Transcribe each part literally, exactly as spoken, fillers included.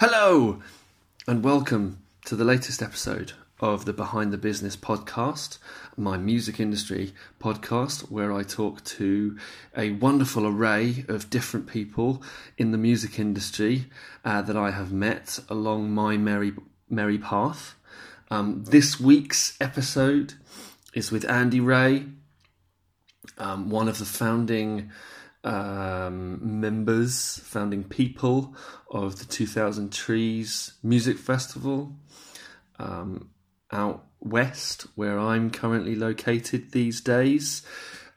Hello and welcome to the latest episode of the Behind the Business podcast, my music industry podcast, where I talk to a wonderful array of different people in the music industry uh, that I have met along my merry merry path. Um, this week's episode is with Andy Ray, um, one of the founding Um, members, founding people of the two thousand Trees Music Festival um, out west, where I'm currently located these days.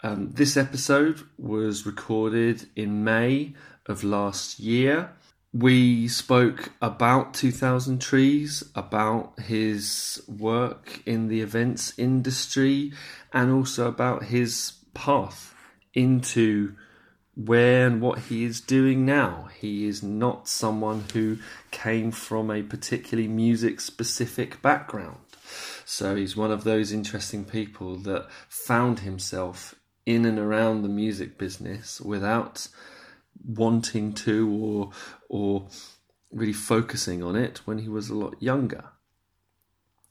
Um, this episode was recorded in May of last year. We spoke about two thousand Trees, about his work in the events industry, and also about his path into where and what he is doing now. He is not someone who came from a particularly music-specific background. So he's one of those interesting people that found himself in and around the music business without wanting to or, or really focusing on it when he was a lot younger.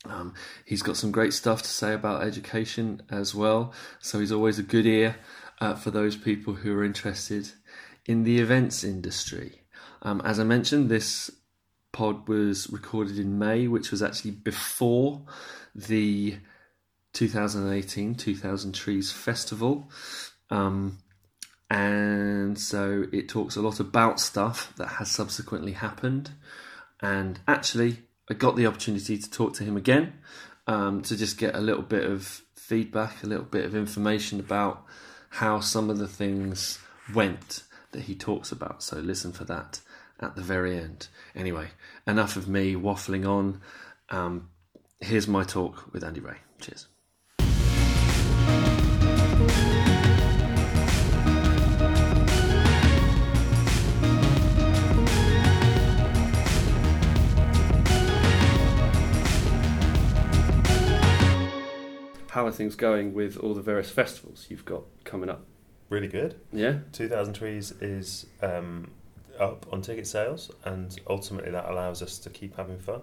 Um, he's got some great stuff to say about education as well, so he's always a good ear Uh, for those people who are interested in the events industry. Um, as I mentioned, this pod was recorded in May, which was actually before the twenty eighteen two thousand Trees Festival. Um, and so it talks a lot about stuff that has subsequently happened. And actually, I got the opportunity to talk to him again, um, to just get a little bit of feedback, a little bit of information about how some of the things went that he talks about. So listen for that at the very end. Anyway, enough of me waffling on. Um, here's my talk with Andy Ray. Cheers. How are things going with all the various festivals you've got coming up? Really good. Yeah. two thousand Trees is um, up on ticket sales, and ultimately that allows us to keep having fun.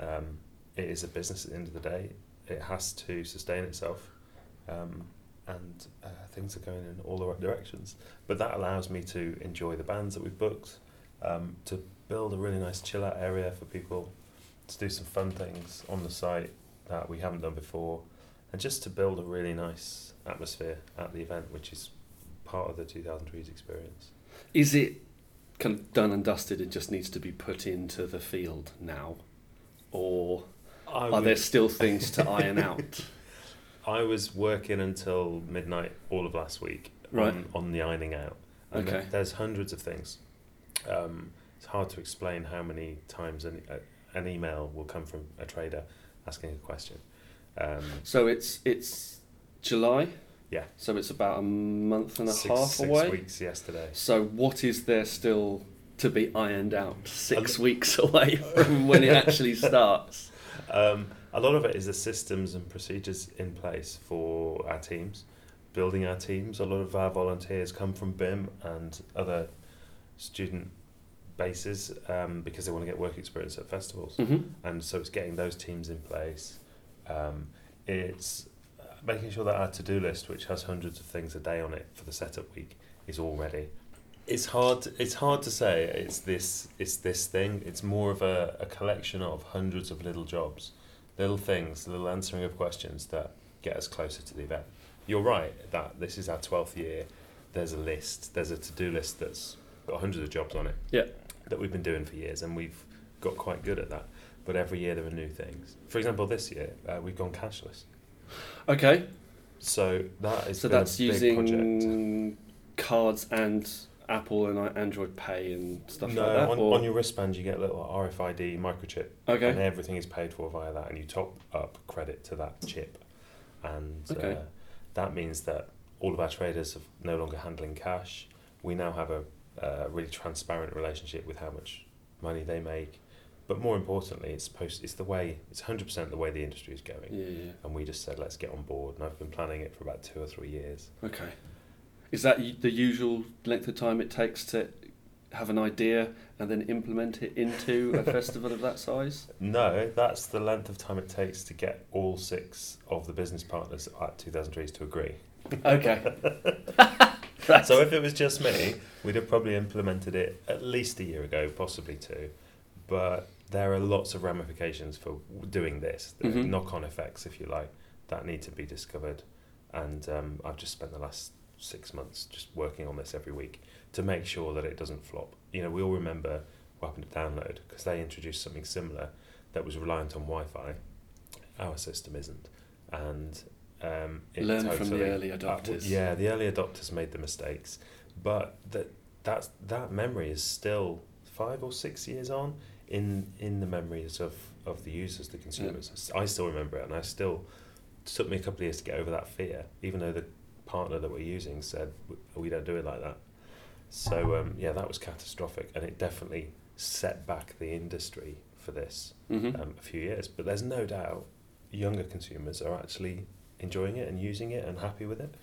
Um, it is a business at the end of the day. It has to sustain itself, um, and uh, things are going in all the right directions. But that allows me to enjoy the bands that we've booked, um, to build a really nice chill-out area for people, to do some fun things on the site that we haven't done before, and just to build a really nice atmosphere at the event, which is part of the two thousand Trees experience. Is it kind of done and dusted and just needs to be put into the field now? Or I are would... there still things to iron out? I was working until midnight all of last week right. on, on the ironing out. And okay. There's hundreds of things. Um, it's hard to explain how many times an, a, an email will come from a trader asking a question. Um, so it's it's July? Yeah. So it's about a month and a six, half six away? Six weeks yesterday. So what is there still to be ironed out six weeks away from when it actually starts? Um, a lot of it is the systems and procedures in place for our teams, building our teams. A lot of our volunteers come from BIMM and other student bases um, because they want to get work experience at festivals. Mm-hmm. And so it's getting those teams in place. Um, it's making sure that our to-do list, which has hundreds of things a day on it for the setup week, is all ready. It's hard to, it's hard to say it's this it's this thing. It's more of a, a collection of hundreds of little jobs, little things, little answering of questions that get us closer to the event. You're right that this is our twelfth year. There's a list, there's a to-do list that's got hundreds of jobs on it yeah. that we've been doing for years, and we've got quite good at that. But every year there are new things. For example, this year uh, we've gone cashless. Okay. So that is so been that's a big using project. Cards and Apple and Android Pay and stuff no, like that. On, on your wristband you get a little R F I D microchip. Okay. And everything is paid for via that, and you top up credit to that chip. And okay. uh, that means that all of our traders are no longer handling cash. We now have a uh, really transparent relationship with how much money they make. But more importantly, it's post. It's the way. It's one hundred percent the way the industry is going. Yeah, yeah. And we just said, let's get on board. And I've been planning it for about two or three years. Okay. Is that the usual length of time it takes to have an idea and then implement it into a festival of that size? No, that's the length of time it takes to get all six of the business partners at two thousand Trees to agree. Okay. So if it was just me, we'd have probably implemented it at least a year ago, possibly two. But there are lots of ramifications for doing this, mm-hmm. knock-on effects, if you like, that need to be discovered. And um, I've just spent the last six months just working on this every week to make sure that it doesn't flop. You know, we all remember what happened to Download, because they introduced something similar that was reliant on Wi-Fi. Our system isn't. And um, it Learn totally from the early adopters. Up, yeah, the early adopters made the mistakes. But that that's, that memory is still five or six years on in in the memories of, of the users, the consumers. Yep. I still remember it, and I still... It took me a couple of years to get over that fear, even though the partner that we're using said, we don't do it like that. So um, yeah, that was catastrophic, and it definitely set back the industry for this mm-hmm. um, a few years. But there's no doubt younger consumers are actually enjoying it and using it and happy with it.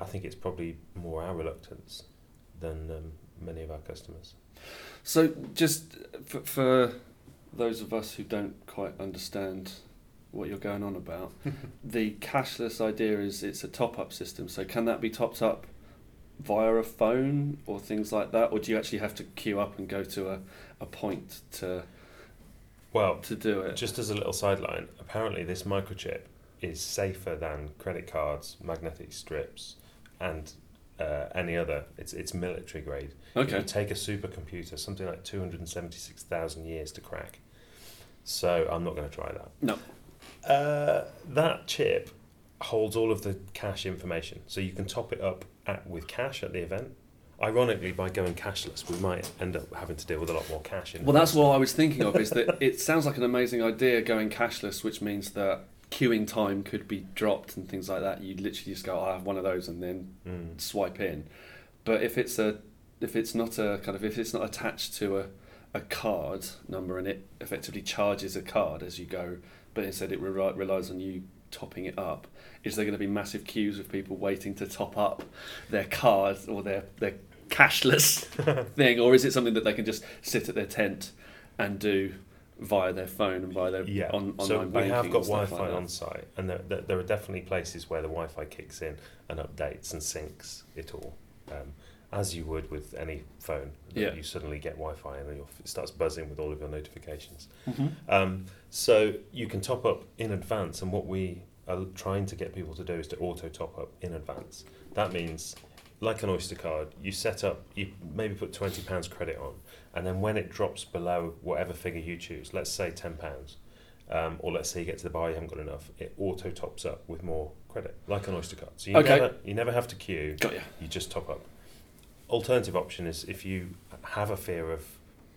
I think it's probably more our reluctance than um, many of our customers. So just for, for those of us who don't quite understand what you're going on about, the cashless idea is it's a top-up system. So can that be topped up via a phone or things like that, or do you actually have to queue up and go to a, a point to well to do it? Just as a little sideline, apparently this microchip is safer than credit cards, magnetic strips, and uh, any other. It's it's military grade. Okay. It would take a supercomputer something like two hundred and seventy-six thousand years to crack. So I'm not going to try that. No. Uh, that chip holds all of the cash information, so you can top it up at, with cash at the event. Ironically, by going cashless, we might end up having to deal with a lot more cash. In well, that's what I was thinking of, is that it sounds like an amazing idea going cashless, which means that queuing time could be dropped and things like that. You literally just go, I have one of those, and then mm. swipe in. But if it's a, if it's not a kind of, if it's not attached to a, a card number, and it effectively charges a card as you go, but instead it re- relies on you topping it up. Is there going to be massive queues of people waiting to top up their card or their, their cashless thing, or is it something that they can just sit at their tent and do via their phone and via their yeah. on, online so banking? So we have got Wi-Fi like on site, and there, there, there are definitely places where the Wi-Fi kicks in and updates and syncs it all, um, as you would with any phone. Yeah. You suddenly get Wi-Fi and it starts buzzing with all of your notifications. Mm-hmm. Um, so you can top up in advance, and what we are trying to get people to do is to auto-top up in advance. That means, like an Oyster card, you set up, you maybe put twenty pounds credit on, and then when it drops below whatever figure you choose, let's say ten pounds, um, or let's say you get to the bar, you haven't got enough, it auto-tops up with more credit, like an Oyster card. So you, okay. never, you never have to queue, got you. you just top up. Alternative option is if you have a fear of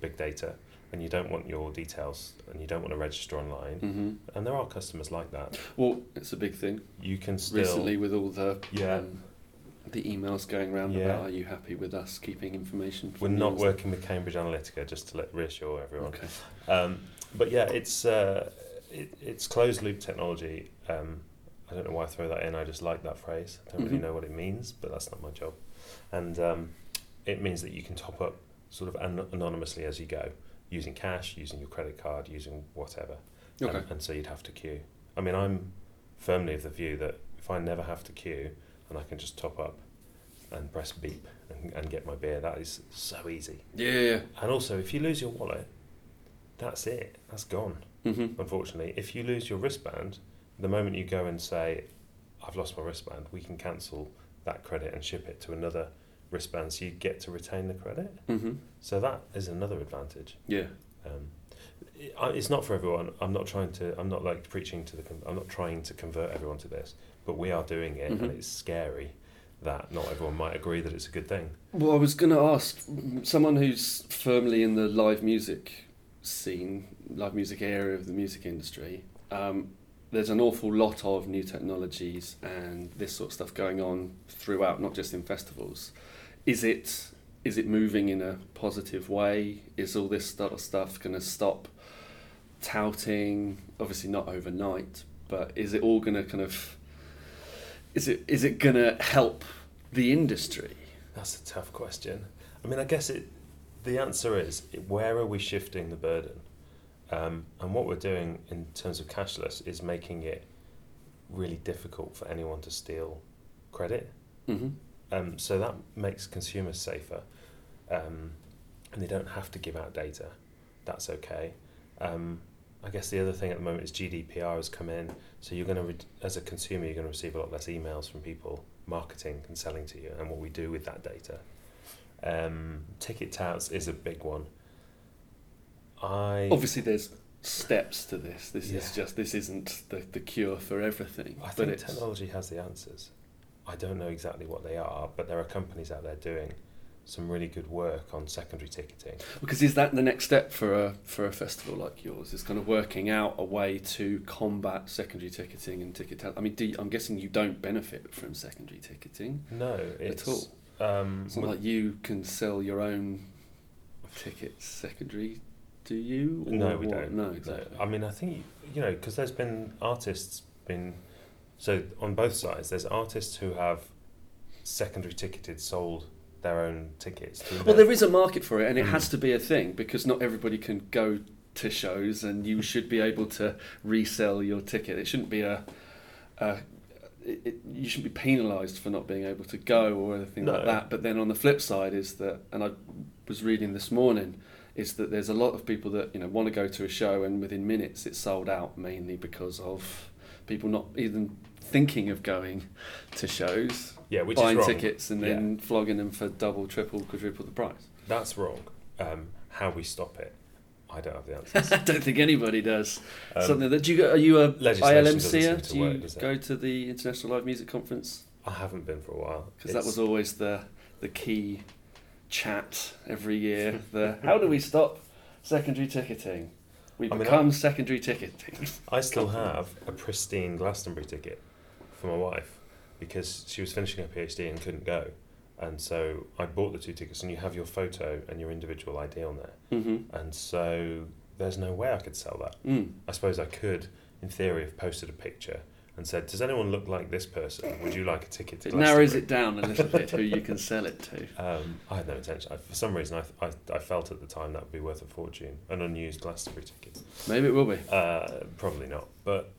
big data and you don't want your details and you don't want to register online, mm-hmm. and there are customers like that. Well, it's a big thing. You can still... Recently with all the yeah. um, the emails going around yeah. about, are you happy with us keeping information? We're not working with Cambridge Analytica, just to let, reassure everyone. Okay. Um, but yeah, it's uh, it, it's closed-loop technology. Um, I don't know why I throw that in, I just like that phrase. I don't mm-hmm. really know what it means, but that's not my job. And um, it means that you can top up sort of an- anonymously as you go, using cash, using your credit card, using whatever. Okay. Um, and so you'd have to queue. I mean, I'm firmly of the view that if I never have to queue and I can just top up and press beep and, and get my beer, that is so easy. Yeah. And also, if you lose your wallet, that's it. That's gone, mm-hmm. unfortunately. If you lose your wristband, the moment you go and say, I've lost my wristband, we can cancel that credit and ship it to another wristband, so you get to retain the credit. Mm-hmm. So that is another advantage. Yeah. Um, it, I, it's not for everyone. I'm not trying to. I'm not like preaching to the. I'm not trying to convert everyone to this, but we are doing it, mm-hmm. and it's scary that not everyone might agree that it's a good thing. Well, I was going to ask someone who's firmly in the live music scene, live music area of the music industry. Um, There's an awful lot of new technologies and this sort of stuff going on throughout, not just in festivals. Is it is it moving in a positive way? Is all this sort of stuff going to stop touting? Obviously not overnight, but is it all going to kind of is it is it going to help the industry? That's a tough question. I mean, I guess it. The answer is, where are we shifting the burden? Um, and what we're doing in terms of cashless is making it really difficult for anyone to steal credit. Mm-hmm. Um, so that makes consumers safer. Um, and they don't have to give out data. That's okay. Um, I guess the other thing at the moment is G D P R has come in. So you're going to, re- as a consumer, you're going to receive a lot less emails from people marketing and selling to you, and what we do with that data. Um, ticket touts is a big one. I Obviously, there's steps to this. This yeah. is just this isn't the, the cure for everything. I think it's... technology has the answers. I don't know exactly what they are, but there are companies out there doing some really good work on secondary ticketing. Because is that the next step for a for a festival like yours? Is kind of working out a way to combat secondary ticketing and ticket touts. I mean, do you, I'm guessing you don't benefit from secondary ticketing. No, it's, at all. Um, it's not like you can sell your own tickets secondary. Do you? No, we what? don't. No, exactly. No. I mean, I think, you know, because there's been artists been, so on both sides, there's artists who have secondary ticketed sold their own tickets. Well, their... there is a market for it, and it mm. has to be a thing, because not everybody can go to shows, and you should be able to resell your ticket. It shouldn't be a, a it, it, you shouldn't be penalised for not being able to go or anything no. like that. But then on the flip side is that, and I was reading this morning, is that there's a lot of people that, you know, want to go to a show, and within minutes it's sold out, mainly because of people not even thinking of going to shows, yeah, which buying is wrong. tickets and then yeah. flogging them for double, triple, quadruple the price. That's wrong. Um, how we stop it, I don't have the answers. I don't think anybody does. Um, Something that do you are you a I L M C-er? Do you work, go to the International Live Music Conference? I haven't been for a while, because that was always the the key. Chat every year. The how do we stop secondary ticketing? We I become mean, I, secondary ticketing. I still have a pristine Glastonbury ticket for my wife, because she was finishing her PhD and couldn't go, and so I bought the two tickets. And you have your photo and your individual I D on there, mm-hmm. and so there's no way I could sell that. Mm. I suppose I could, in theory, have posted a picture and said, "Does anyone look like this person? Would you like a ticket to Glastonbury?" It narrows it down a little bit, who you can sell it to. Um, I had no intention. I, for some reason, I, I I felt at the time that would be worth a fortune, an unused Glastonbury ticket. Maybe it will be. Uh, probably not, but...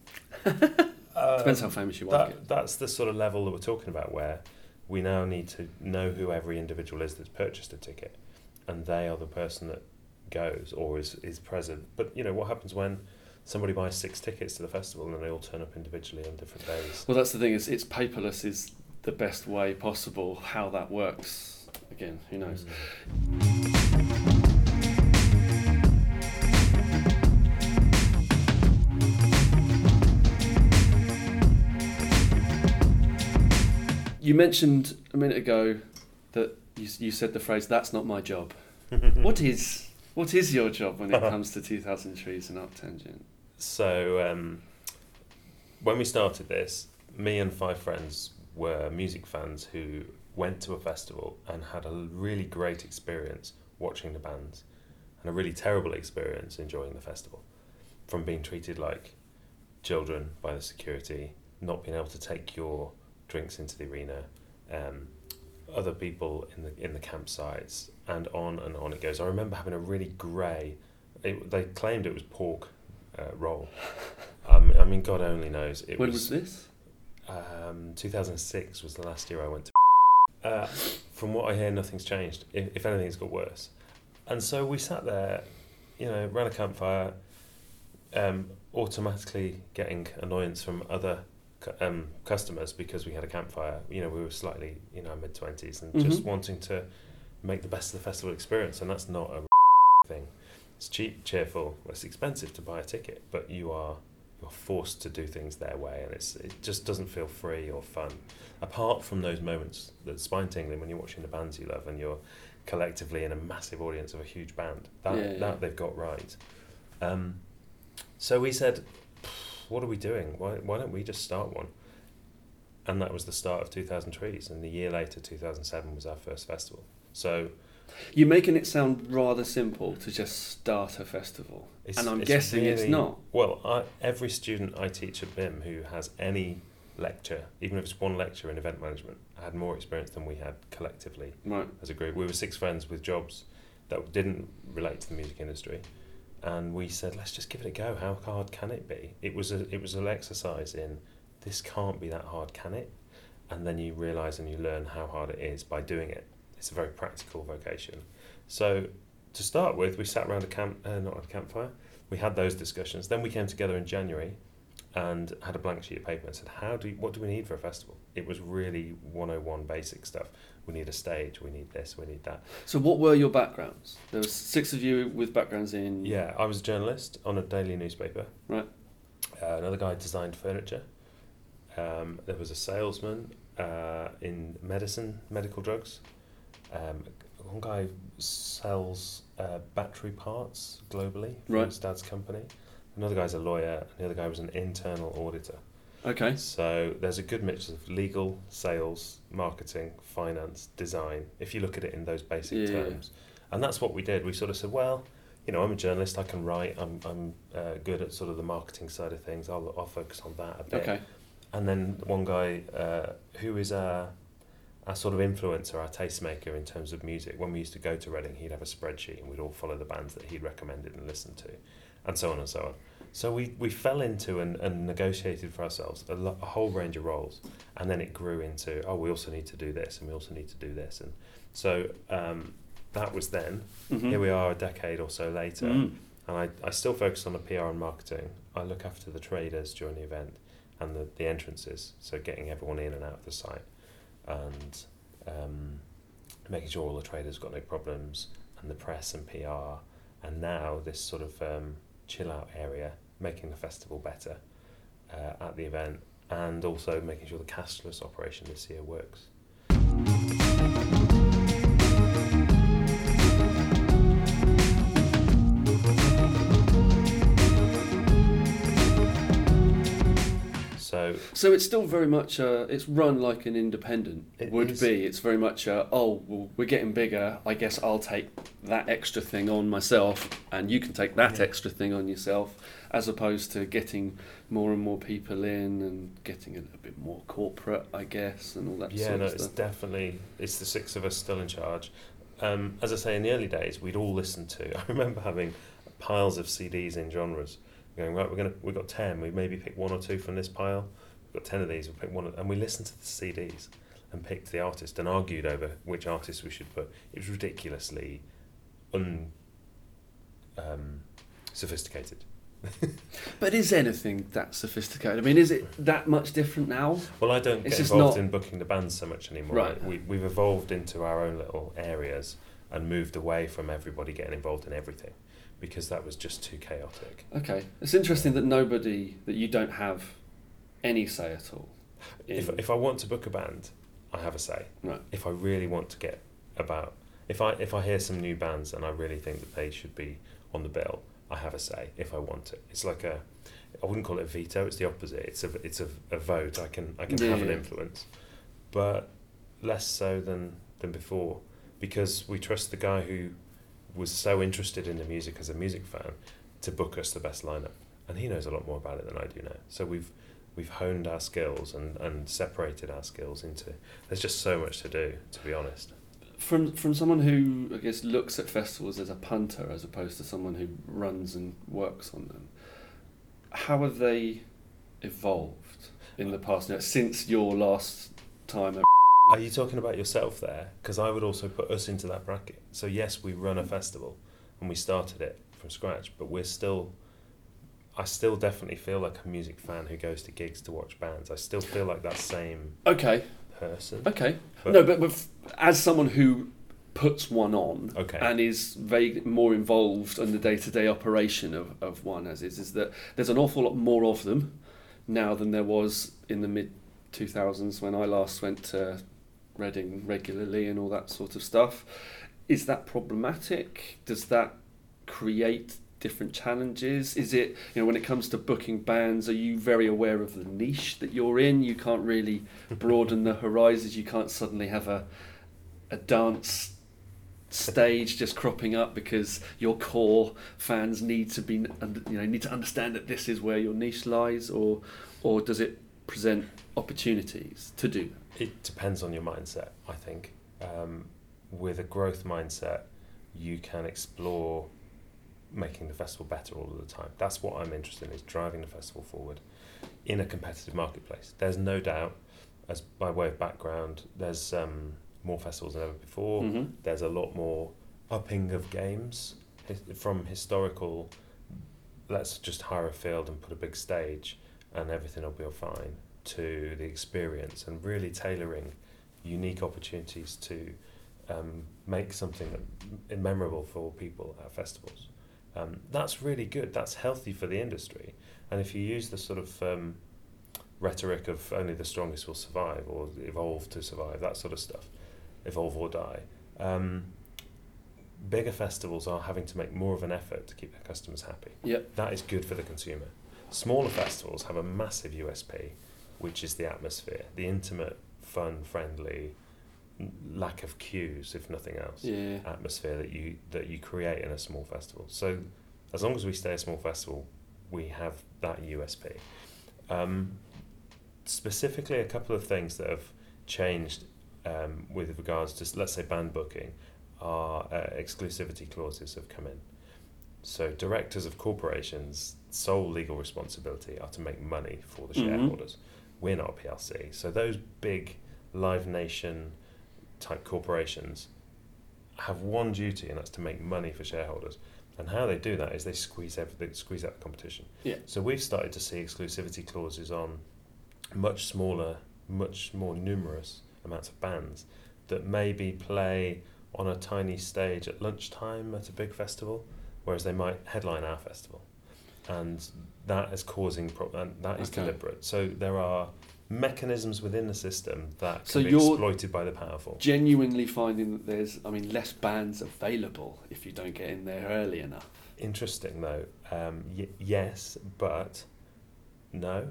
Uh, depends how famous you want it. That's the sort of level that we're talking about, where we now need to know who every individual is that's purchased a ticket, and they are the person that goes or is, is present. But, you know, what happens when... somebody buys six tickets to the festival and they all turn up individually on different days? Well, that's the thing, is it's paperless is the best way possible. How that works, again, who knows? Mm-hmm. You mentioned a minute ago that you, you said the phrase, "That's not my job." What is... What is your job when it comes to two thousand Trees and ArcTanGent? So, um, when we started this, me and five friends were music fans who went to a festival and had a really great experience watching the bands, and a really terrible experience enjoying the festival, from being treated like children by the security, not being able to take your drinks into the arena, um, other people in the in the campsites, and on and on it goes. I remember having a really grey, it, they claimed it was pork uh, roll. Um, I mean, God only knows. It when was, was this? Um, two thousand six was the last year I went to. Uh, from what I hear, nothing's changed. If, if anything, it's got worse. And so we sat there, you know, around a campfire, um, automatically getting annoyance from other um, customers because we had a campfire. You know, we were slightly, you know, mid-twenties and mm-hmm. just wanting to make the best of the festival experience, and that's not a thing. It's cheap, cheerful. It's expensive to buy a ticket, but you are you're forced to do things their way, and it's it just doesn't feel free or fun. Apart from those moments that spine tingling when you're watching the bands you love and you're collectively in a massive audience of a huge band, that yeah, yeah. that they've got right. Um, so we said, what are we doing? Why why don't we just start one? And that was the start of two thousand Trees, and the year later, two thousand seven was our first festival. So, you're making it sound rather simple to just start a festival, and I'm it's guessing really, it's not. Well, I, every student I teach at BIMM who has any lecture, even if it's one lecture in event management, had more experience than we had collectively, right, as a group. We were six friends with jobs that didn't relate to the music industry, and we said, let's just give it a go. How hard can it be? It was a, it was an exercise in, this can't be that hard, can it? And then you realise and you learn how hard it is by doing it. It's a very practical vocation. So to start with, we sat around a camp, uh, not a campfire, we had those discussions. Then we came together in January and had a blank sheet of paper and said, how do you, what do we need for a festival? It was really one oh one basic stuff. We need a stage, we need this, we need that. So what were your backgrounds? There was six of you with backgrounds in... Yeah, I was a journalist on a daily newspaper. Right. Uh, another guy designed furniture. Um, there was a salesman uh, in medicine, medical drugs. Um, one guy sells uh, battery parts globally for right. his dad's company. Another guy's a lawyer, and the other guy was an internal auditor. Okay. So there's a good mix of legal, sales, marketing, finance, design, if you look at it in those basic yeah. terms. And that's what we did. We sort of said, well, you know, I'm a journalist, I can write, I'm I'm uh, good at sort of the marketing side of things, I'll, I'll focus on that a bit. Okay. And then one guy uh, who is a, a sort of influencer, our tastemaker in terms of music. When we used to go to Reading, he'd have a spreadsheet and we'd all follow the bands that he'd recommended and listened to, and so on and so on. So we, we fell into and, and negotiated for ourselves a, lo- a whole range of roles, and then it grew into, oh, we also need to do this, and we also need to do this. And so um, that was then. Mm-hmm. Here we are a decade or so later, mm. and I, I still focus on the P R and marketing. I look after the traders during the event and the, the entrances, so getting everyone in and out of the site, and um, making sure all the traders got no problems, and the press and P R, and now this sort of um, chill-out area, making the festival better uh, at the event, and also making sure the cashless operation this year works. So, so it's still very much, uh, it's run like an independent it would is. be. It's very much, uh, oh, well, we're getting bigger, I guess I'll take that extra thing on myself, and you can take that yeah. extra thing on yourself, as opposed to getting more and more people in and getting a little bit more corporate, I guess, and all that yeah, sort no, of stuff. Yeah, no, it's definitely, it's the six of us still in charge. Um, as I say, in the early days, we'd all listen to, I remember having piles of C Ds in genres. Going right, we're gonna we've got ten. We maybe pick one or two from this pile. We've got ten of these. We pick one, and we listened to the C Ds and picked the artist and argued over which artist we should put. It was ridiculously un um, sophisticated. But is anything that sophisticated? I mean, is it that much different now? Well, I don't it's get involved in booking the bands so much anymore. Right, we we've evolved into our own little areas and moved away from everybody getting involved in everything, because that was just too chaotic. Okay. It's interesting that nobody, that you don't have any say at all. If if I want to book a band, I have a say. Right. If I really want to get about, if I if I hear some new bands and I really think that they should be on the bill, I have a say if I want it. It's like a, I wouldn't call it a veto, it's the opposite. It's a it's a, a vote. I can I can yeah. have an influence. But less so than, than before, because we trust the guy who was so interested in the music as a music fan to book us the best lineup, and he knows a lot more about it than I do now. So we've we've honed our skills and, and separated our skills into. There's just so much to do, to be honest. From from someone who I guess looks at festivals as a punter as opposed to someone who runs and works on them, how have they evolved in the past you know, since your last time? At Are you talking about yourself there? Because I would also put us into that bracket. So yes, we run a festival and we started it from scratch, but we're still, I still definitely feel like a music fan who goes to gigs to watch bands. I still feel like that same okay. person. Okay. But no, but, but as someone who puts one on okay. and is vague, more involved in the day-to-day operation of, of one, as is, is that there's an awful lot more of them now than there was in the mid two thousands when I last went to Reading regularly and all that sort of stuff. Is that problematic? Does that create different challenges? Is it, you know, when it comes to booking bands, are you very aware of the niche that you're in? You can't really broaden the horizons. You can't suddenly have a a dance stage just cropping up because your core fans need to be, you know, need to understand that this is where your niche lies, or or does it present opportunities to do that? It depends on your mindset, I think. Um, with a growth mindset, you can explore making the festival better all of the time. That's what I'm interested in, is driving the festival forward in a competitive marketplace. There's no doubt, as by way of background, there's um, more festivals than ever before. Mm-hmm. There's a lot more upping of games from historical, let's just hire a field and put a big stage and everything will be all fine, to the experience and really tailoring unique opportunities to um, make something that, memorable for people at festivals. Um, that's really good. That's healthy for the industry. And if you use the sort of um, rhetoric of only the strongest will survive or evolve to survive, that sort of stuff, evolve or die, um, bigger festivals are having to make more of an effort to keep their customers happy. Yep. That is good for the consumer. Smaller festivals have a massive U S P, which is the atmosphere, the intimate, fun, friendly, lack of cues, if nothing else, yeah. atmosphere that you that you create in a small festival. So as long as we stay a small festival, we have that U S P. Um, specifically, a couple of things that have changed um, with regards to, let's say, band booking, are uh, exclusivity clauses have come in. So directors of corporations' sole legal responsibility are to make money for the mm-hmm. shareholders. We're not a P L C. So those big Live Nation type corporations have one duty, and that's to make money for shareholders. And how they do that is they squeeze out, they squeeze out the competition. Yeah. So we've started to see exclusivity clauses on much smaller, much more numerous amounts of bands that maybe play on a tiny stage at lunchtime at a big festival, whereas they might headline our festival. And that is causing pro- and that is okay. deliberate. So there are mechanisms within the system that can so be you're exploited by the powerful. Genuinely finding that there's, I mean, less bands available if you don't get in there early enough. Interesting though. Um, y- yes, but no.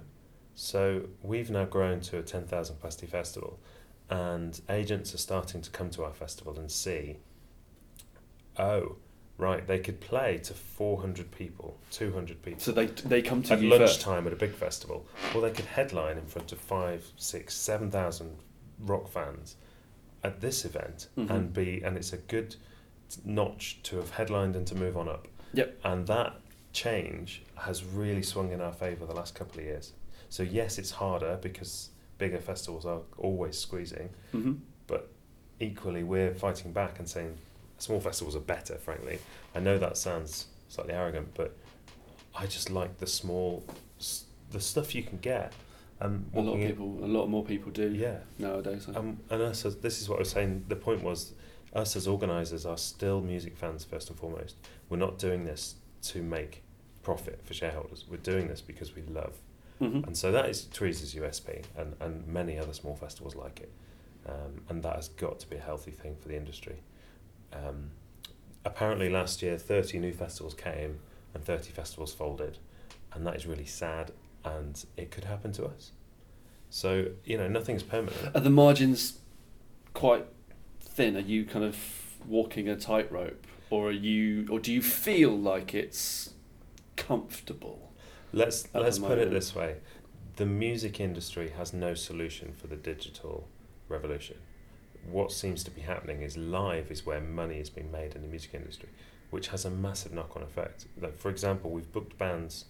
So we've now grown to a ten thousand capacity festival, and agents are starting to come to our festival and see, oh, right, they could play to four hundred people, two hundred people. So they they come to at you lunchtime first. At a big festival. Or they could headline in front of five, six, seven thousand rock fans at this event, mm-hmm. and be and it's a good notch to have headlined and to move on up. Yep. And that change has really swung in our favour the last couple of years. So yes, it's harder because bigger festivals are always squeezing, mm-hmm. but equally we're fighting back and saying, small festivals are better, frankly. I know that sounds slightly arrogant, but I just like the small, the stuff you can get. Um, a lot of people, in, a lot more people do. Yeah. Nowadays. Um, and us, as, this is what I was saying. The point was, us as organisers are still music fans first and foremost. We're not doing this to make profit for shareholders. We're doing this because we love, mm-hmm. and so that is Trees' U S P, and and many other small festivals like it, um, and that has got to be a healthy thing for the industry. Um, apparently last year thirty new festivals came and thirty festivals folded, and that is really sad, and it could happen to us. So, you know, nothing's permanent. Are the margins quite thin? Are you kind of walking a tightrope, or are you, or do you feel like it's comfortable? Let's let's put it this way. The music industry has no solution for the digital revolution. What seems to be happening is live is where money is being made in the music industry, which has a massive knock-on effect. Like, for example, we've booked bands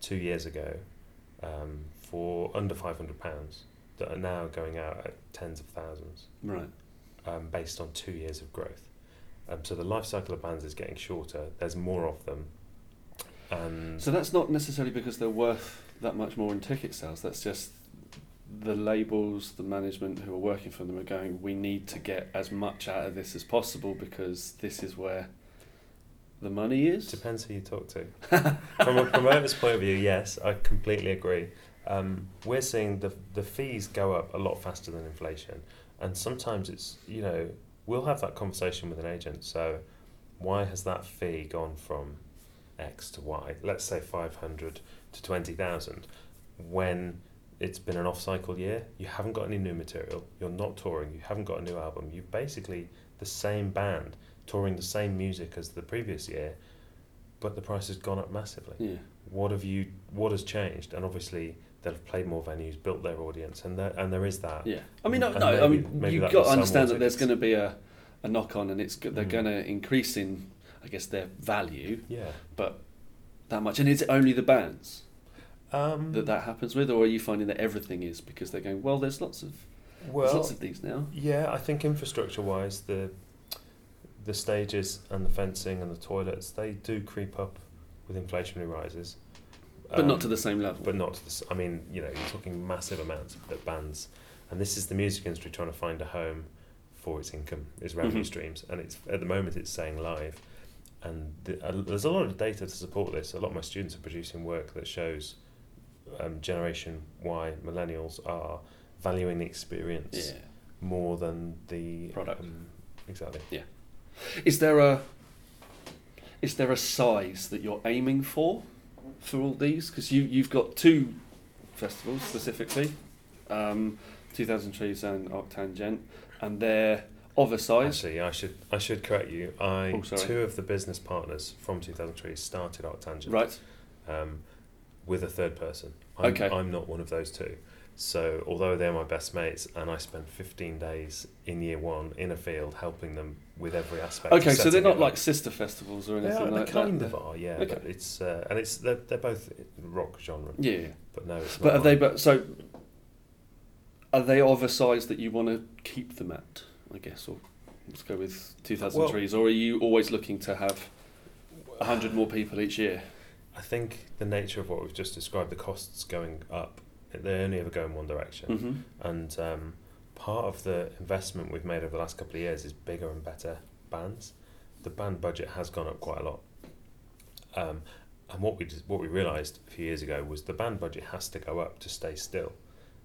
two years ago um, for under five hundred pounds that are now going out at tens of thousands, right? Um, based on two years of growth. Um, so the life cycle of bands is getting shorter. There's more of them. And so that's not necessarily because they're worth that much more in ticket sales. That's just the labels, the management who are working for them are going, we need to get as much out of this as possible because this is where the money is. Depends who you talk to. From a promoter's point of view, yes, I completely agree. Um, we're seeing the the fees go up a lot faster than inflation, and sometimes it's, you know, we'll have that conversation with an agent. So why has that fee gone from X to Y? Let's say five hundred to twenty thousand, when it's been an off-cycle year, you haven't got any new material, you're not touring, you haven't got a new album, you're basically the same band touring the same music as the previous year, but the price has gone up massively. Yeah. What have you? What has changed? And obviously that have played more venues, built their audience, and there and there is that. Yeah, I mean, no, no maybe, I mean, you've got to understand that there's going to be a, a knock on, and it's they're mm. going to increase in, I guess, their value. Yeah, but that much, and is it only the bands um, that that happens with, or are you finding that everything is because they're going? Well, there's lots of well, there's lots of these now. Yeah, I think infrastructure-wise, the the stages and the fencing and the toilets, they do creep up with inflationary rises. But um, not to the same level. But not to the I mean, you know, you're talking massive amounts of bands. And this is the music industry trying to find a home for its income, its revenue mm-hmm. streams. And it's at the moment it's saying live. And the, uh, there's a lot of data to support this. A lot of my students are producing work that shows um, Generation Y millennials are valuing the experience yeah. more than the... product. Um, exactly. Yeah. Is there a... Is there a size that you're aiming for for all these? Because you, you've got two festivals specifically, um, two thousand Trees and ArcTanGent, and they're of a size. Actually, I should I should correct you. I oh, sorry. Two of the business partners from two thousand Trees started ArcTanGent, right? Um, with a third person. I'm, okay. I'm not one of those two. So although they're my best mates, and I spent fifteen days in year one in a field helping them with every aspect. Okay, so they're not like sister festivals or anything like that. They kind of are, yeah. Okay. But it's uh, and it's they're, they're both rock genre. Yeah, yeah. But no, it's not. But are they? But so are they of a size that you want to keep them at? I guess, or let's go with two thousand Trees, or are you always looking to have a hundred more people each year? I think the nature of what we've just described, the costs going up. They only ever go in one direction, mm-hmm. and um, part of the investment we've made over the last couple of years is bigger and better bands. The band budget has gone up quite a lot, um, and what we what we realised a few years ago was the band budget has to go up to stay still.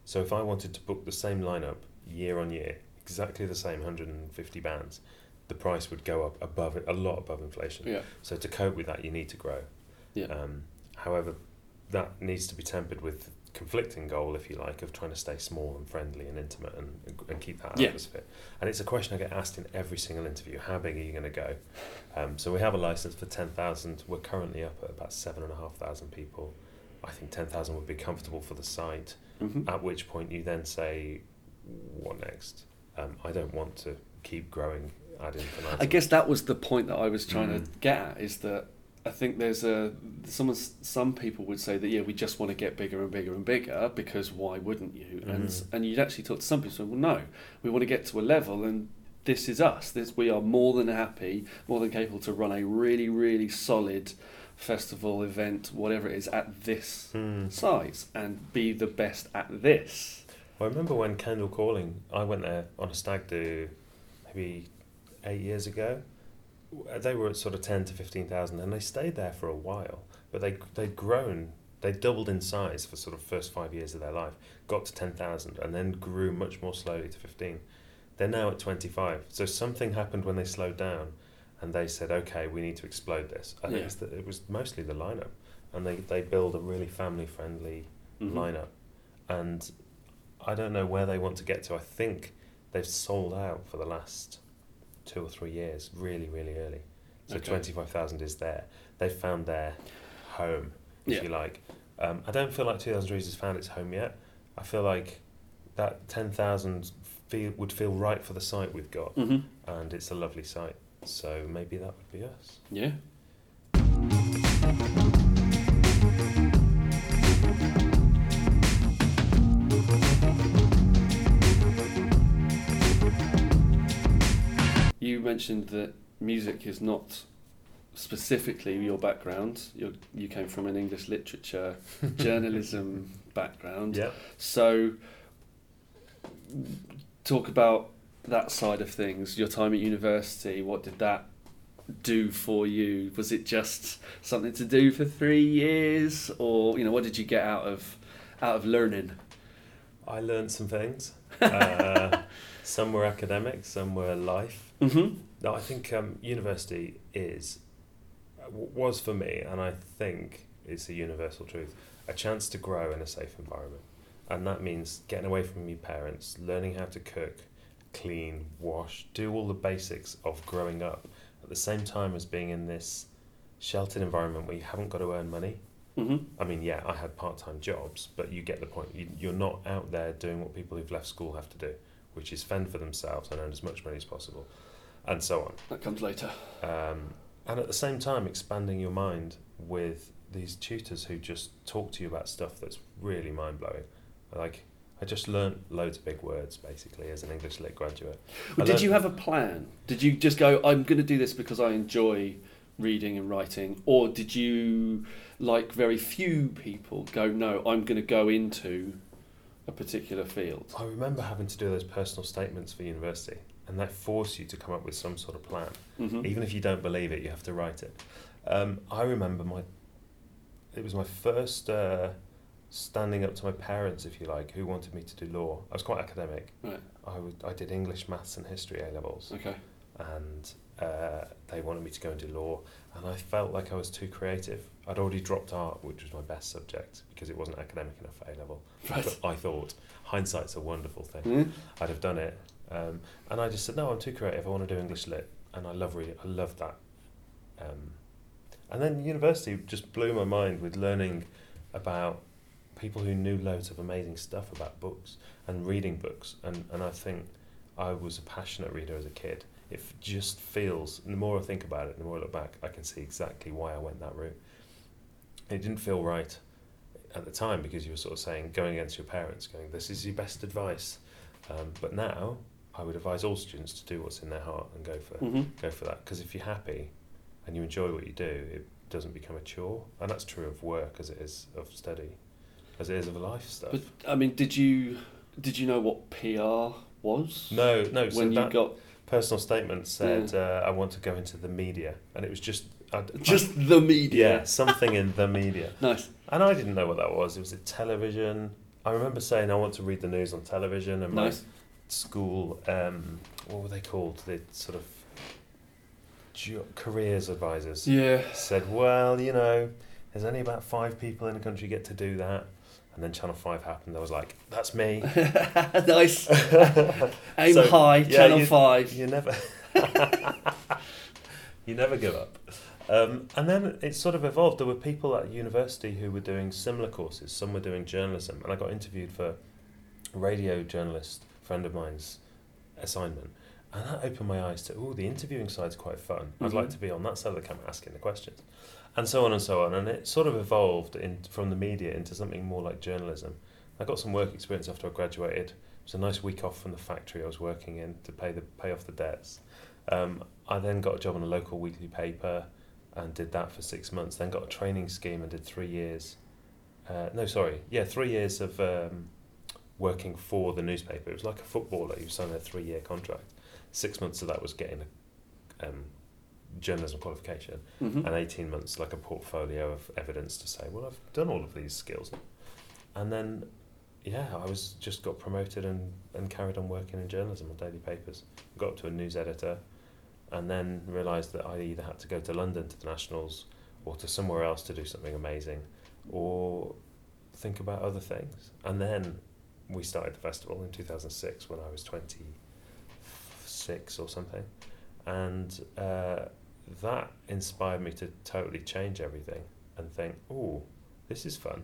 So if I wanted to book the same lineup year on year, exactly the same one hundred fifty bands, the price would go up above it, a lot above inflation. Yeah. So to cope with that, you need to grow. Yeah. Um, however, that needs to be tempered with conflicting goal, if you like, of trying to stay small and friendly and intimate and, and keep that atmosphere. Yeah. And it's a question I get asked in every single interview, how big are you going to go? Um, so we have a license for ten thousand. We're currently up at about seven thousand five hundred people. I think ten thousand would be comfortable for the site, mm-hmm. at which point you then say, what next? Um, I don't want to keep growing ad infinitum. I guess that was the point that I was trying mm. to get at, is that I think there's a some some people would say that yeah we just want to get bigger and bigger and bigger because why wouldn't you, and mm-hmm. and you'd actually talk to some people saying, well no, we want to get to a level and this is us, this we are more than happy more than capable to run a really really solid festival event, whatever it is, at this mm. size and be the best at this. Well, I remember when Kendal Calling, I went there on a stag do maybe eight years ago. They were at sort of ten to fifteen thousand, and they stayed there for a while. But they they'd grown, they doubled in size for sort of first five years of their life. Got to ten thousand, and then grew much more slowly to fifteen. They're now at twenty five. So something happened when they slowed down, and they said, "Okay, we need to explode this." I yeah. think it's the, it was mostly the lineup, and they they build a really family friendly mm-hmm. lineup, and I don't know where they want to get to. I think they've sold out for the last two or three years, really, really early. So okay. twenty-five thousand is there. They've found their home, if yeah. you like. Um, I don't feel like two thousand Trees has found its home yet. I feel like that ten thousand feel, would feel right for the site we've got, mm-hmm. and it's a lovely site. So maybe that would be us. Yeah. You mentioned that music is not specifically your background. You you came from an English literature journalism background. Yeah. So talk about that side of things. Your time at university, what did that do for you? Was it just something to do for three years, or you know, what did you get out of out of learning? I learned some things. Uh, some were academic, some were life. Mm-hmm. No, I think um, university is, was for me, and I think it's a universal truth, a chance to grow in a safe environment. And that means getting away from your parents, learning how to cook, clean, wash, do all the basics of growing up at the same time as being in this sheltered environment where you haven't got to earn money. Mm-hmm. I mean, yeah, I had part-time jobs, but you get the point. You, you're not out there doing what people who've left school have to do, which is fend for themselves and earn as much money as possible, and so on. That comes later. Um, and at the same time, expanding your mind with these tutors who just talk to you about stuff that's really mind-blowing. Like, I just learnt loads of big words, basically, as an English Lit graduate. Well, did you have a plan? Did you just go, I'm going to do this because I enjoy reading and writing, or did you, like very few people, go, no, I'm going to go into a particular field? I remember having to do those personal statements for university, and they force you to come up with some sort of plan. Mm-hmm. Even if you don't believe it, you have to write it. Um, I remember my, it was my first uh, standing up to my parents, if you like, who wanted me to do law. I was quite academic. Right. I would, I did English, maths and history A-levels. Okay. And uh, they wanted me to go into law, and I felt like I was too creative. I'd already dropped art, which was my best subject, because it wasn't academic enough for A-level. Right. But I thought, hindsight's a wonderful thing. Mm. I'd have done it. Um, and I just said, no, I'm too creative. I want to do English Lit, and I love reading. I love that. Um, and then university just blew my mind with learning about people who knew loads of amazing stuff about books and reading books. And, and I think I was a passionate reader as a kid. It just feels, the more I think about it, the more I look back, I can see exactly why I went that route. It didn't feel right at the time, because you were sort of saying, going against your parents, going, this is your best advice. Um, but now, I would advise all students to do what's in their heart and go for mm-hmm. go for that. Because if you're happy and you enjoy what you do, it doesn't become a chore. And that's true of work as it is of study, as it is of life stuff. But, I mean, did you did you know what P R was? No, no. When so you that, got... Personal statement said, yeah. uh, I want to go into the media. And it was just... I'd, just I'd, the media. Yeah, something in the media. Nice. And I didn't know what that was. It was a television. I remember saying, I want to read the news on television. And nice. My school, um, what were they called? The sort of ju- careers advisors. Yeah. Said, well, you know, there's only about five people in the country get to do that. And then Channel five happened. I was like, that's me. Nice. Aim so, high, yeah, Channel five. You never you never give up. Um, and then it sort of evolved. There were people at university who were doing similar courses. Some were doing journalism. And I got interviewed for a radio journalist friend of mine's assignment. And that opened my eyes to, oh, the interviewing side's quite fun. Mm-hmm. I'd like to be on that side of the camera asking the questions. And so on and so on. And it sort of evolved in, from the media into something more like journalism. I got some work experience after I graduated. It was a nice week off from the factory I was working in to pay the pay off the debts. Um, I then got a job on a local weekly paper and did that for six months. Then got a training scheme and did three years. Uh, no, sorry. Yeah, three years of um, working for the newspaper. It was like a footballer. You signed a three-year contract. Six months of that was getting a... Um, journalism qualification, mm-hmm. and eighteen months like a portfolio of evidence to say, well, I've done all of these skills. And then, yeah, I was just got promoted and, and carried on working in journalism on daily papers. Got up to a news editor and then realised that I either had to go to London to the Nationals or to somewhere else to do something amazing or think about other things. And then we started the festival in two thousand six when I was twenty-six or something. And uh, that inspired me to totally change everything and think, oh, this is fun.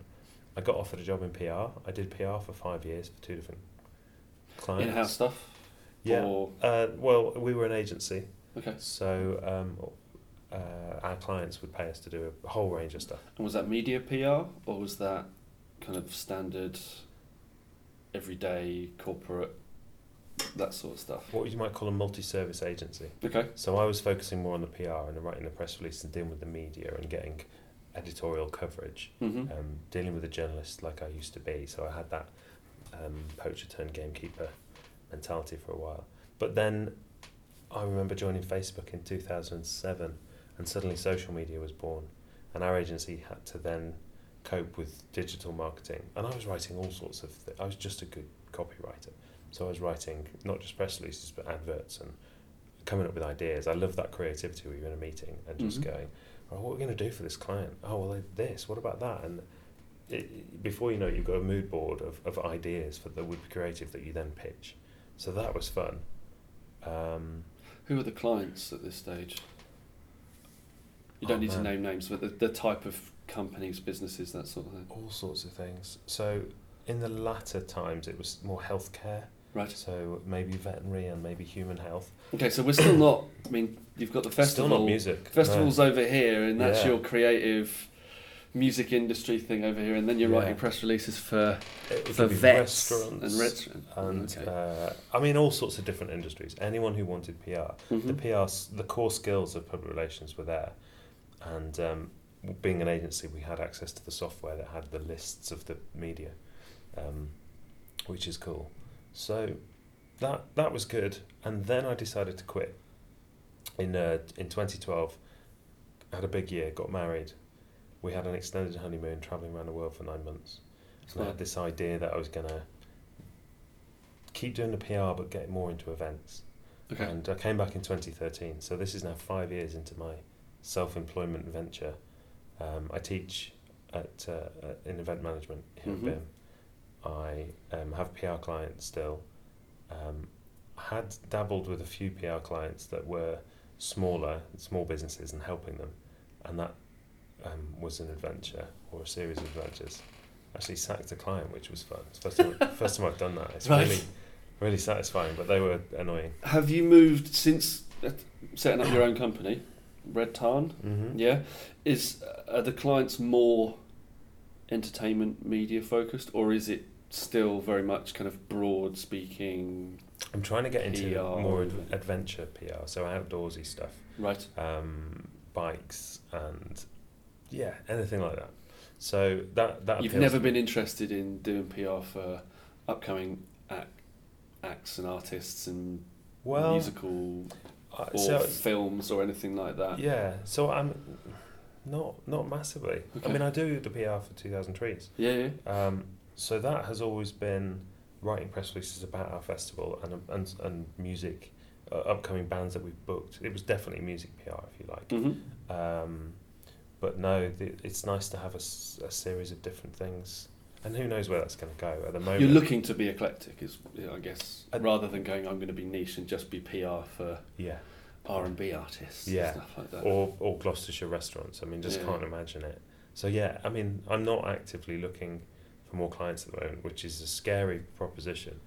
I got offered a job in P R. I did P R for five years for two different clients. In-house stuff? Yeah. Or? Uh, well, we were an agency. Okay. So um, uh, our clients would pay us to do a whole range of stuff. And was that media P R or was that kind of standard, everyday corporate? That sort of stuff. What you might call a multi-service agency. Okay. So I was focusing more on the P R and writing the press release and dealing with the media and getting editorial coverage, mm-hmm. um, dealing with a journalist like I used to be. So I had that um, poacher-turned-gamekeeper mentality for a while. But then I remember joining Facebook in two thousand seven and suddenly social media was born and our agency had to then cope with digital marketing. And I was writing all sorts of things. I was just a good copywriter. So I was writing not just press releases but adverts and coming up with ideas. I love that creativity where you're in a meeting and just mm-hmm. going, oh, what are we going to do for this client? Oh, well, this, what about that? And it, before you know it, you've got a mood board of, of ideas for, that would be creative that you then pitch. So that was fun. Um, Who are the clients at this stage? You don't oh, need man. to name names, but the, the type of companies, businesses, that sort of thing? All sorts of things. So in the latter times, it was more healthcare. Right. So maybe veterinary and maybe human health. Okay, so we're still not, I mean, you've got the festival. Still not music. Festival's no. over here, and that's yeah. your creative music industry thing over here, and then you're yeah. writing press releases for, it, it for vets. Restaurants. And, restaurant. and okay. uh, I mean, all sorts of different industries. Anyone who wanted P R. Mm-hmm. The P R, the core skills of public relations were there. And um, being an agency, we had access to the software that had the lists of the media, um, which is cool. So that that was good, and then I decided to quit. In uh, in twenty twelve, I had a big year, got married. We had an extended honeymoon, travelling around the world for nine months. And I had this idea that I was going to keep doing the P R but get more into events. Okay. And I came back in twenty thirteen, so this is now five years into my self-employment venture. Um, I teach at uh, in event management here mm-hmm. at BIMM. I um, have P R clients still. Um, had dabbled with a few P R clients that were smaller, small businesses, and helping them, and that um, was an adventure or a series of adventures. Actually sacked a client, which was fun. It's the first time, first time I've done that. It's right. really, really satisfying, but they were annoying. Have you moved since setting up your own company, Red Tarn? Mm-hmm. Yeah, is are the clients more entertainment media focused, or is it still very much kind of broad speaking? I'm trying to get into P R, more ad- adventure P R, so outdoorsy stuff. Right. Um, bikes and yeah, anything like that. So that that you've never been interested in doing P R for upcoming act, acts and artists and well, musical uh, or so films or anything like that. Yeah. So I'm. Not not massively. Okay. I mean, I do the P R for two thousand Trees. Yeah, yeah. Um, so that has always been writing press releases about our festival and and and music, uh, upcoming bands that we've booked. It was definitely music P R, if you like. Mm-hmm. Um, but no, th- it's nice to have a, s- a series of different things. And who knows where that's going to go at the moment. You're looking to be eclectic, is you know, I guess, uh, rather than going, I'm going to be niche and just be P R for... Yeah. R and B artists yeah. and stuff like that. Or, or Gloucestershire restaurants. I mean, just yeah. can't imagine it. So yeah, I mean, I'm not actively looking for more clients at the moment, which is a scary proposition,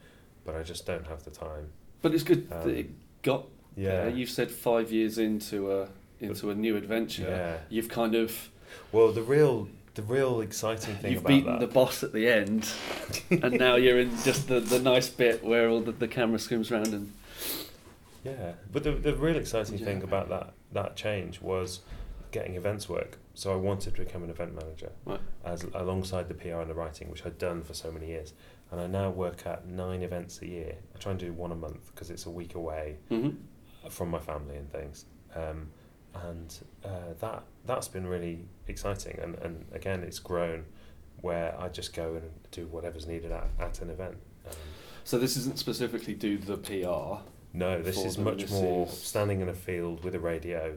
but I just don't have the time. But it's good um, that it got yeah. there. You've said five years into a into a new adventure. Yeah. You've kind of... Well, the real... The real exciting thing You've about You've beaten that. the boss at the end, and now you're in just the, the nice bit where all the, the camera scooms around and... Yeah, but the the real exciting yeah. thing about that, that change was getting events work. So I wanted to become an event manager right. as alongside the P R and the writing, which I'd done for so many years. And I now work at nine events a year. I try and do one a month because it's a week away mm-hmm. from my family and things. Um, and uh, that, that's been really exciting. And, and again, it's grown where I just go and do whatever's needed at, at an event. Um, so this isn't specifically do the P R... No, this is much this more is standing in a field with a radio,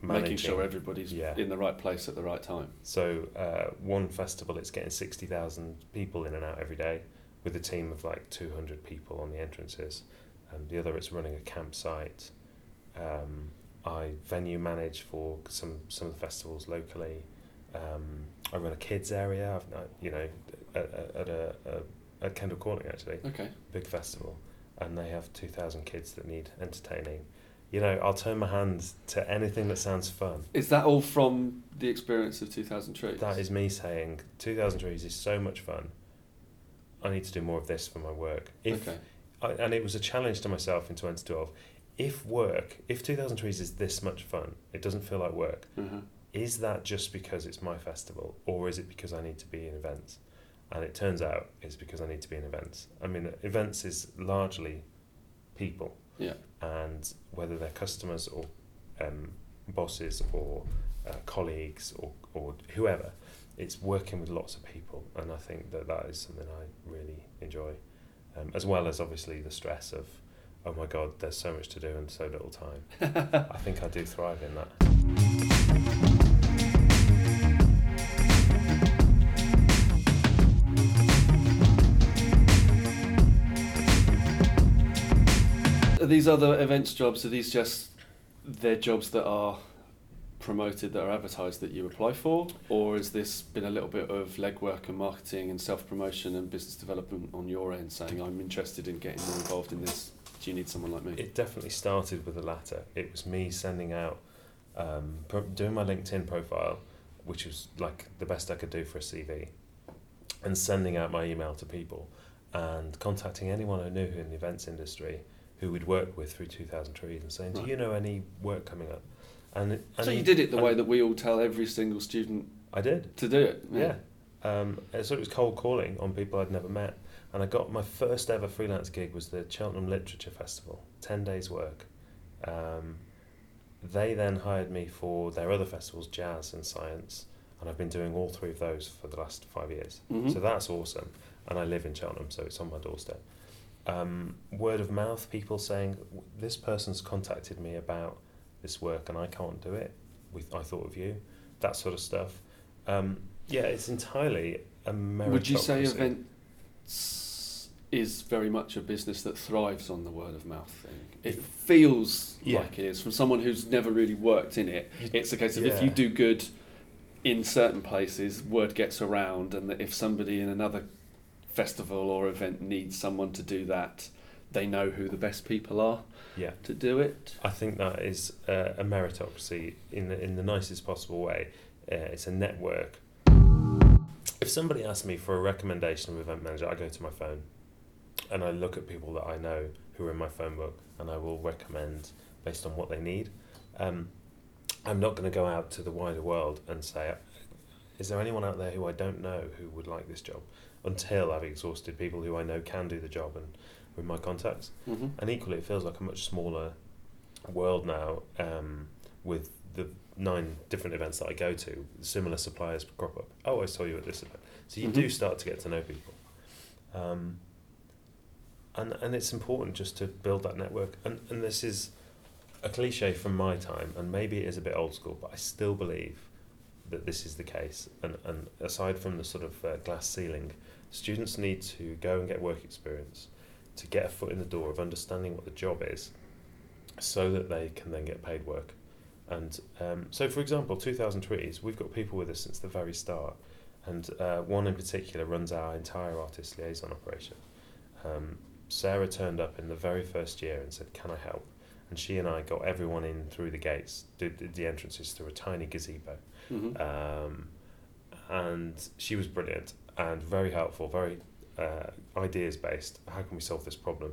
managing. Making sure everybody's yeah. in the right place at the right time. So uh, one festival, it's getting sixty thousand people in and out every day with a team of like two hundred people on the entrances. And the other, it's running a campsite. Um, I venue manage for some, some of the festivals locally. Um, I run a kids area, I've not, you know, at, at, a, a, at Kendal Calling actually, okay. big festival. And they have two thousand kids that need entertaining. You know, I'll turn my hand to anything that sounds fun. Is that all from the experience of two thousand Trees? That is me saying, two thousand Trees is so much fun. I need to do more of this for my work. If, okay. I, and it was a challenge to myself in twenty twelve. If work, if two thousand Trees is this much fun, it doesn't feel like work, mm-hmm. is that just because it's my festival, or is it because I need to be in events? And it turns out it's because I need to be in events. I mean, events is largely people. Yeah. And whether they're customers or um, bosses or uh, colleagues or, or whoever, it's working with lots of people. And I think that that is something I really enjoy, um, as well as obviously the stress of, oh my God, there's so much to do and so little time. I think I do thrive in that. These other events jobs, are these just their jobs that are promoted that are advertised that you apply for, or has this been a little bit of legwork and marketing and self-promotion and business development on your end saying, I'm interested in getting more involved in this, do you need someone like me? It definitely started with the latter. It was me sending out, um, pro- doing my LinkedIn profile, which was like the best I could do for a C V, and sending out my email to people and contacting anyone I knew in the events industry who we'd worked with through two thousand Trees and saying, do right. you know any work coming up? And, and so you did it the way that we all tell every single student I did to do it. Yeah. yeah. Um, so it was cold calling on people I'd never met. And I got my first ever freelance gig was the Cheltenham Literature Festival, ten days work. Um, they then hired me for their other festivals, jazz and science. And I've been doing all three of those for the last five years. Mm-hmm. So that's awesome. And I live in Cheltenham, so it's on my doorstep. Um, word of mouth, people saying, this person's contacted me about this work and I can't do it, we th- I thought of you, that sort of stuff. Um, yeah, it's entirely a meritocracy. Would you say events is very much a business that thrives on the word of mouth thing? It feels yeah. like it is. From someone who's never really worked in it, it's a case of yeah. if you do good in certain places, word gets around, and that if somebody in another festival or event needs someone to do that, they know who the best people are yeah. to do it. I think that is uh, a meritocracy in the, in the nicest possible way. Uh, it's a network. If somebody asks me for a recommendation of event manager, I go to my phone and I look at people that I know who are in my phone book, and I will recommend based on what they need. Um, I'm not going to go out to the wider world and say, is there anyone out there who I don't know who would like this job? Until I've exhausted people who I know can do the job and with my contacts. Mm-hmm. And equally, it feels like a much smaller world now, um, with the nine different events that I go to, similar suppliers crop up. Oh, I saw you at this event. So you mm-hmm. do start to get to know people. Um, and and it's important just to build that network. And, and this is a cliche from my time, and maybe it is a bit old school, but I still believe that this is the case. And, and aside from the sort of uh, glass ceiling, students need to go and get work experience to get a foot in the door of understanding what the job is so that they can then get paid work. And um, so, for example, two thousand Trees, we've got people with us since the very start, and uh, one in particular runs our entire artist liaison operation. Um, Sarah turned up in the very first year and said, can I help? And she and I got everyone in through the gates, did the entrances through a tiny gazebo. Mm-hmm. Um, and she was brilliant and very helpful, very Uh, ideas-based. How can we solve this problem?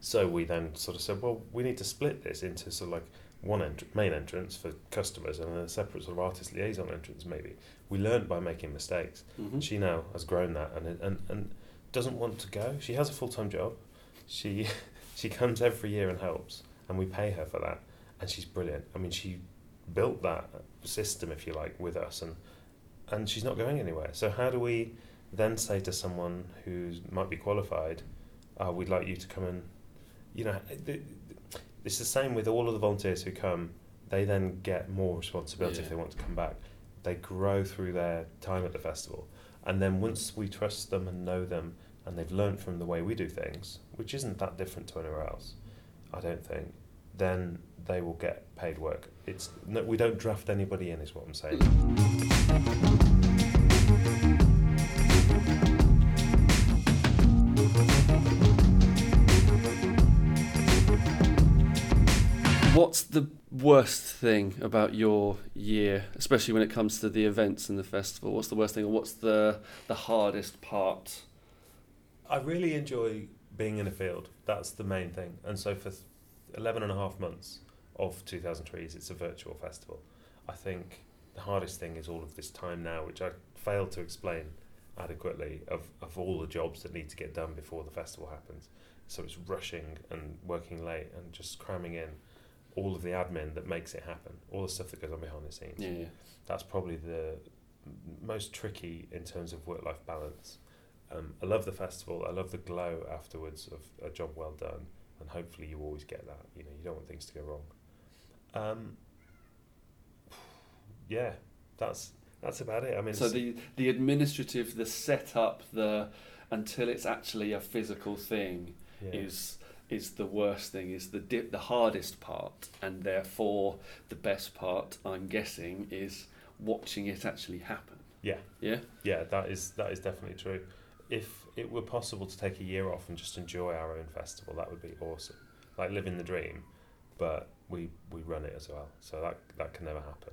So we then sort of said, well, we need to split this into sort of like one entr- main entrance for customers and a separate sort of artist liaison entrance, maybe. We learned by making mistakes. Mm-hmm. She now has grown that and, and and doesn't want to go. She has a full-time job. She she comes every year and helps, and we pay her for that. And she's brilliant. I mean, she built that system, if you like, with us, and and she's not going anywhere. So how do we then say to someone who might be qualified, oh, we'd like you to come and, you know, it's the same with all of the volunteers who come. They then get more responsibility yeah. if they want to come back. They grow through their time at the festival. And then once we trust them and know them and they've learned from the way we do things, which isn't that different to anywhere else, I don't think, then they will get paid work. It's no, we don't draft anybody in, is what I'm saying. What's the worst thing about your year, especially when it comes to the events and the festival? What's the worst thing, or what's the the hardest part? I really enjoy being in a field. That's the main thing. And so for eleven and a half months of two thousand Trees, it's a virtual festival. I think the hardest thing is all of this time now, which I failed to explain adequately, of, of all the jobs that need to get done before the festival happens. So it's rushing and working late and just cramming in all of the admin that makes it happen, all the stuff that goes on behind the scenes. Yeah, yeah. That's probably the most tricky in terms of work-life balance. Um, I love the festival. I love the glow afterwards of a job well done, and hopefully you always get that. You know, you don't want things to go wrong. Um, yeah, that's that's about it. I mean, so the the administrative, the setup, the until it's actually a physical thing yeah. is is the worst thing, is the dip, the hardest part, and therefore the best part, I'm guessing, is watching it actually happen. Yeah. Yeah? Yeah, that is that is definitely true. If it were possible to take a year off and just enjoy our own festival, that would be awesome. Like living the dream, but we we run it as well. So that that can never happen.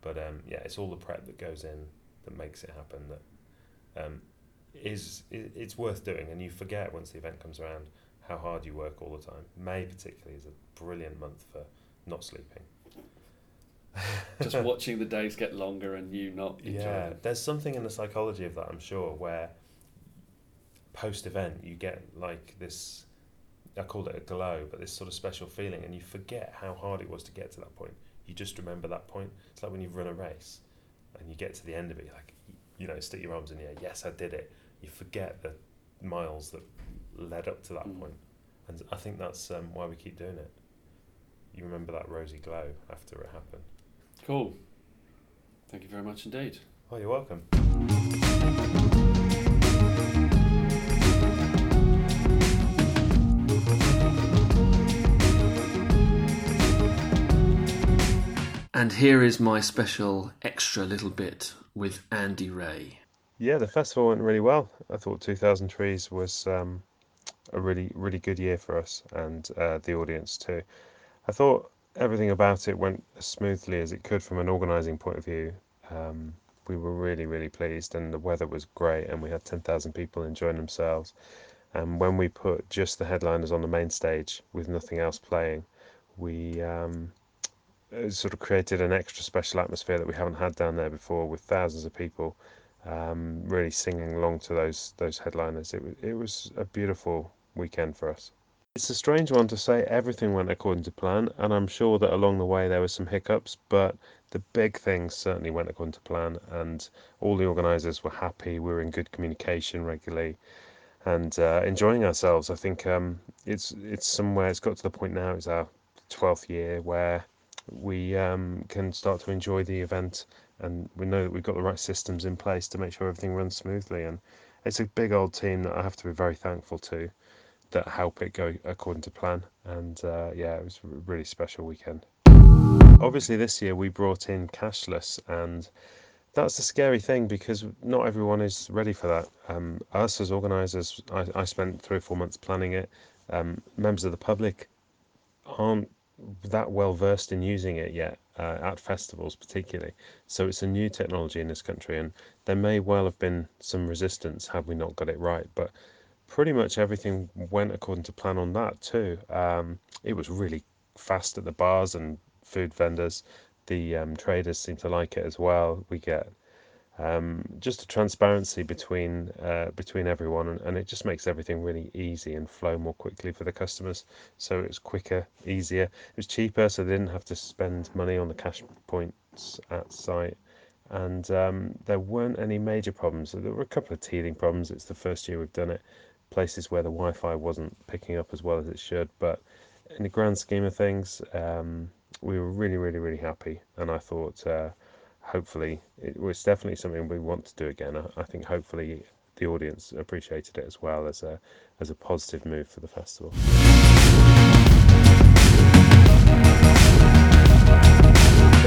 But um, yeah, it's all the prep that goes in that makes it happen, that um, is it's worth doing, and you forget once the event comes around how hard you work all the time. May particularly is a brilliant month for not sleeping. Just watching the days get longer and you not enjoying yeah, it. There's something in the psychology of that, I'm sure, where post-event you get like this, I call it a glow, but this sort of special feeling, and you forget how hard it was to get to that point. You just remember that point. It's like when you run a race and you get to the end of it, like, you know, stick your arms in the air, yes, I did it. You forget the miles that led up to that mm. point. And I think that's um, why we keep doing it. You remember that rosy glow after it happened. Cool. Thank you very much indeed. Oh, you're welcome. And here is my special extra little bit with Andy Ray. Yeah, the festival went really well. I thought two thousand Trees was um, a really, really good year for us, and uh, the audience too. I thought everything about it went as smoothly as it could from an organising point of view. Um, we were really, really pleased, and the weather was great, and we had ten thousand people enjoying themselves. And when we put just the headliners on the main stage with nothing else playing, we um, sort of created an extra special atmosphere that we haven't had down there before, with thousands of people um, really singing along to those those headliners. It was, it was a beautiful weekend for us. It's a strange one to say everything went according to plan, and I'm sure that along the way there were some hiccups, but the big things certainly went according to plan, and all the organisers were happy. We were in good communication regularly and uh, enjoying ourselves. I think um, it's it's somewhere, it's got to the point now, it's our twelfth year, where we um, can start to enjoy the event, and we know that we've got the right systems in place to make sure everything runs smoothly. And it's a big old team that I have to be very thankful to, that help it go according to plan. And uh, yeah, it was a really special weekend. Obviously this year we brought in cashless, and that's the scary thing, because not everyone is ready for that. Um, us as organisers, I, I spent three or four months planning it. Um, members of the public aren't that well versed in using it yet, uh, at festivals particularly. So it's a new technology in this country, and there may well have been some resistance had we not got it right, but pretty much everything went according to plan on that too. Um, it was really fast at the bars and food vendors. The um, traders seem to like it as well. We get um, just a transparency between uh, between everyone, and, and it just makes everything really easy and flow more quickly for the customers. So it was quicker, easier. It was cheaper, so they didn't have to spend money on the cash points at site. And um, there weren't any major problems. There were a couple of teething problems. It's the first year we've done it. Places where the Wi-Fi wasn't picking up as well as it should, but in the grand scheme of things, um, we were really, really, really happy. And I thought, uh, hopefully, it was definitely something we want to do again. I, I think hopefully the audience appreciated it as well as a as a positive move for the festival.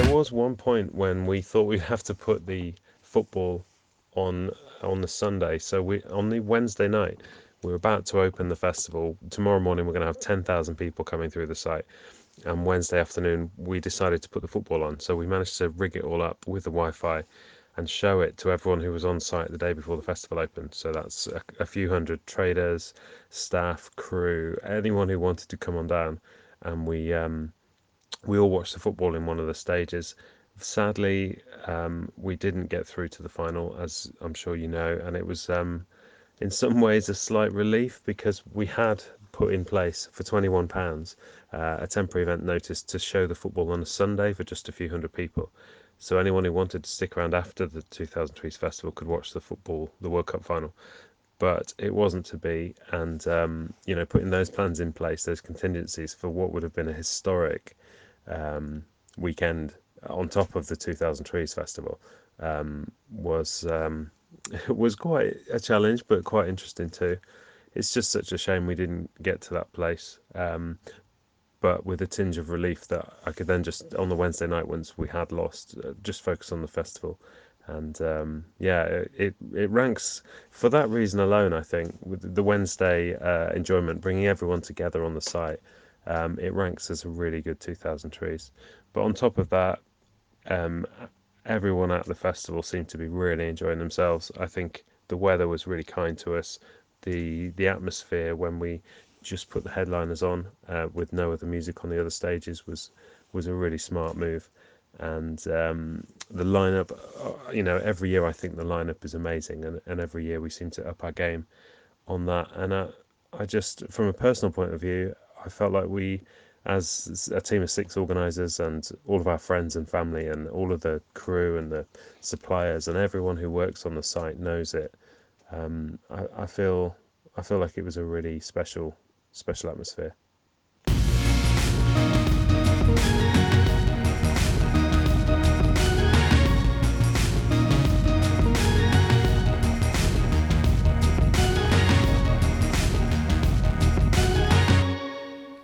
There was one point when we thought we'd have to put the football on on the Sunday. So we on the Wednesday night. We're about to open the festival. Tomorrow morning, we're going to have ten thousand people coming through the site. And Wednesday afternoon, we decided to put the football on. So we managed to rig it all up with the Wi-Fi and show it to everyone who was on site the day before the festival opened. So that's a, a few hundred traders, staff, crew, anyone who wanted to come on down. And we um, we all watched the football in one of the stages. Sadly, um, we didn't get through to the final, as I'm sure you know. And it was... Um, in some ways a slight relief, because we had put in place for twenty-one pounds uh, a temporary event notice to show the football on a Sunday for just a few hundred people. So anyone who wanted to stick around after the two thousand Trees Festival could watch the football, the World Cup final. But it wasn't to be, and um, you know, putting those plans in place, those contingencies for what would have been a historic um, weekend on top of the two thousand Trees Festival um, was... Um, It was quite a challenge, but quite interesting too. it's just such a shame we didn't get to that place. Um, but with a tinge of relief that I could then just, on the Wednesday night once we had lost, uh, just focus on the festival. And um, yeah, it, it it ranks, for that reason alone, I think, with the Wednesday uh, enjoyment, bringing everyone together on the site, um, it ranks as a really good two thousand Trees. But on top of that, um, everyone at the festival seemed to be really enjoying themselves. I think the weather was really kind to us. The, the atmosphere when we just put the headliners on uh, with no other music on the other stages was was a really smart move. And um, the lineup, you know, every year I think the lineup is amazing, and, and every year we seem to up our game on that. And I, I just, from a personal point of view, I felt like we, as a team of six organisers and all of our friends and family and all of the crew and the suppliers and everyone who works on the site knows it. Um, I, I feel I feel like it was a really special, special atmosphere.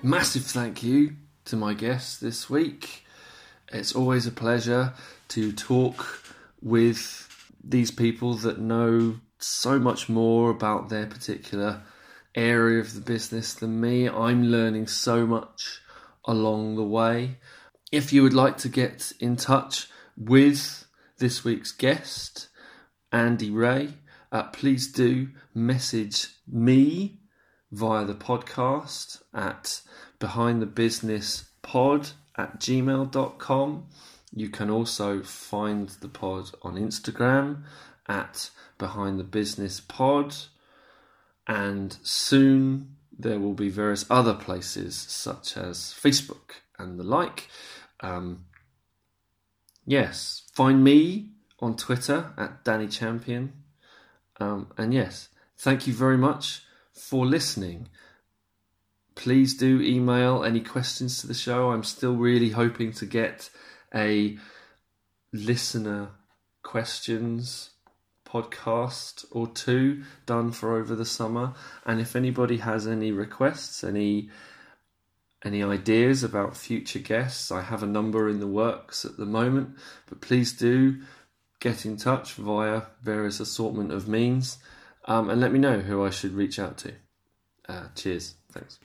Massive thank you to my guests this week. It's always a pleasure to talk with these people that know so much more about their particular area of the business than me. I'm learning so much along the way. If you would like to get in touch with this week's guest, Andy Ray, uh, please do message me via the podcast at behind the business pod at gmail dot com. You can also find the pod on Instagram at behind the business pod, and soon there will be various other places such as Facebook and the like. Um, yes, find me on Twitter at Danny Champion. Um, and yes, thank you very much for listening. Please do email any questions to the show. I'm still really hoping to get a listener questions podcast or two done for over the summer. And if anybody has any requests, any any ideas about future guests, I have a number in the works at the moment, but please do get in touch via various assortment of means. Um, and let me know who I should reach out to. Uh, cheers. Thanks.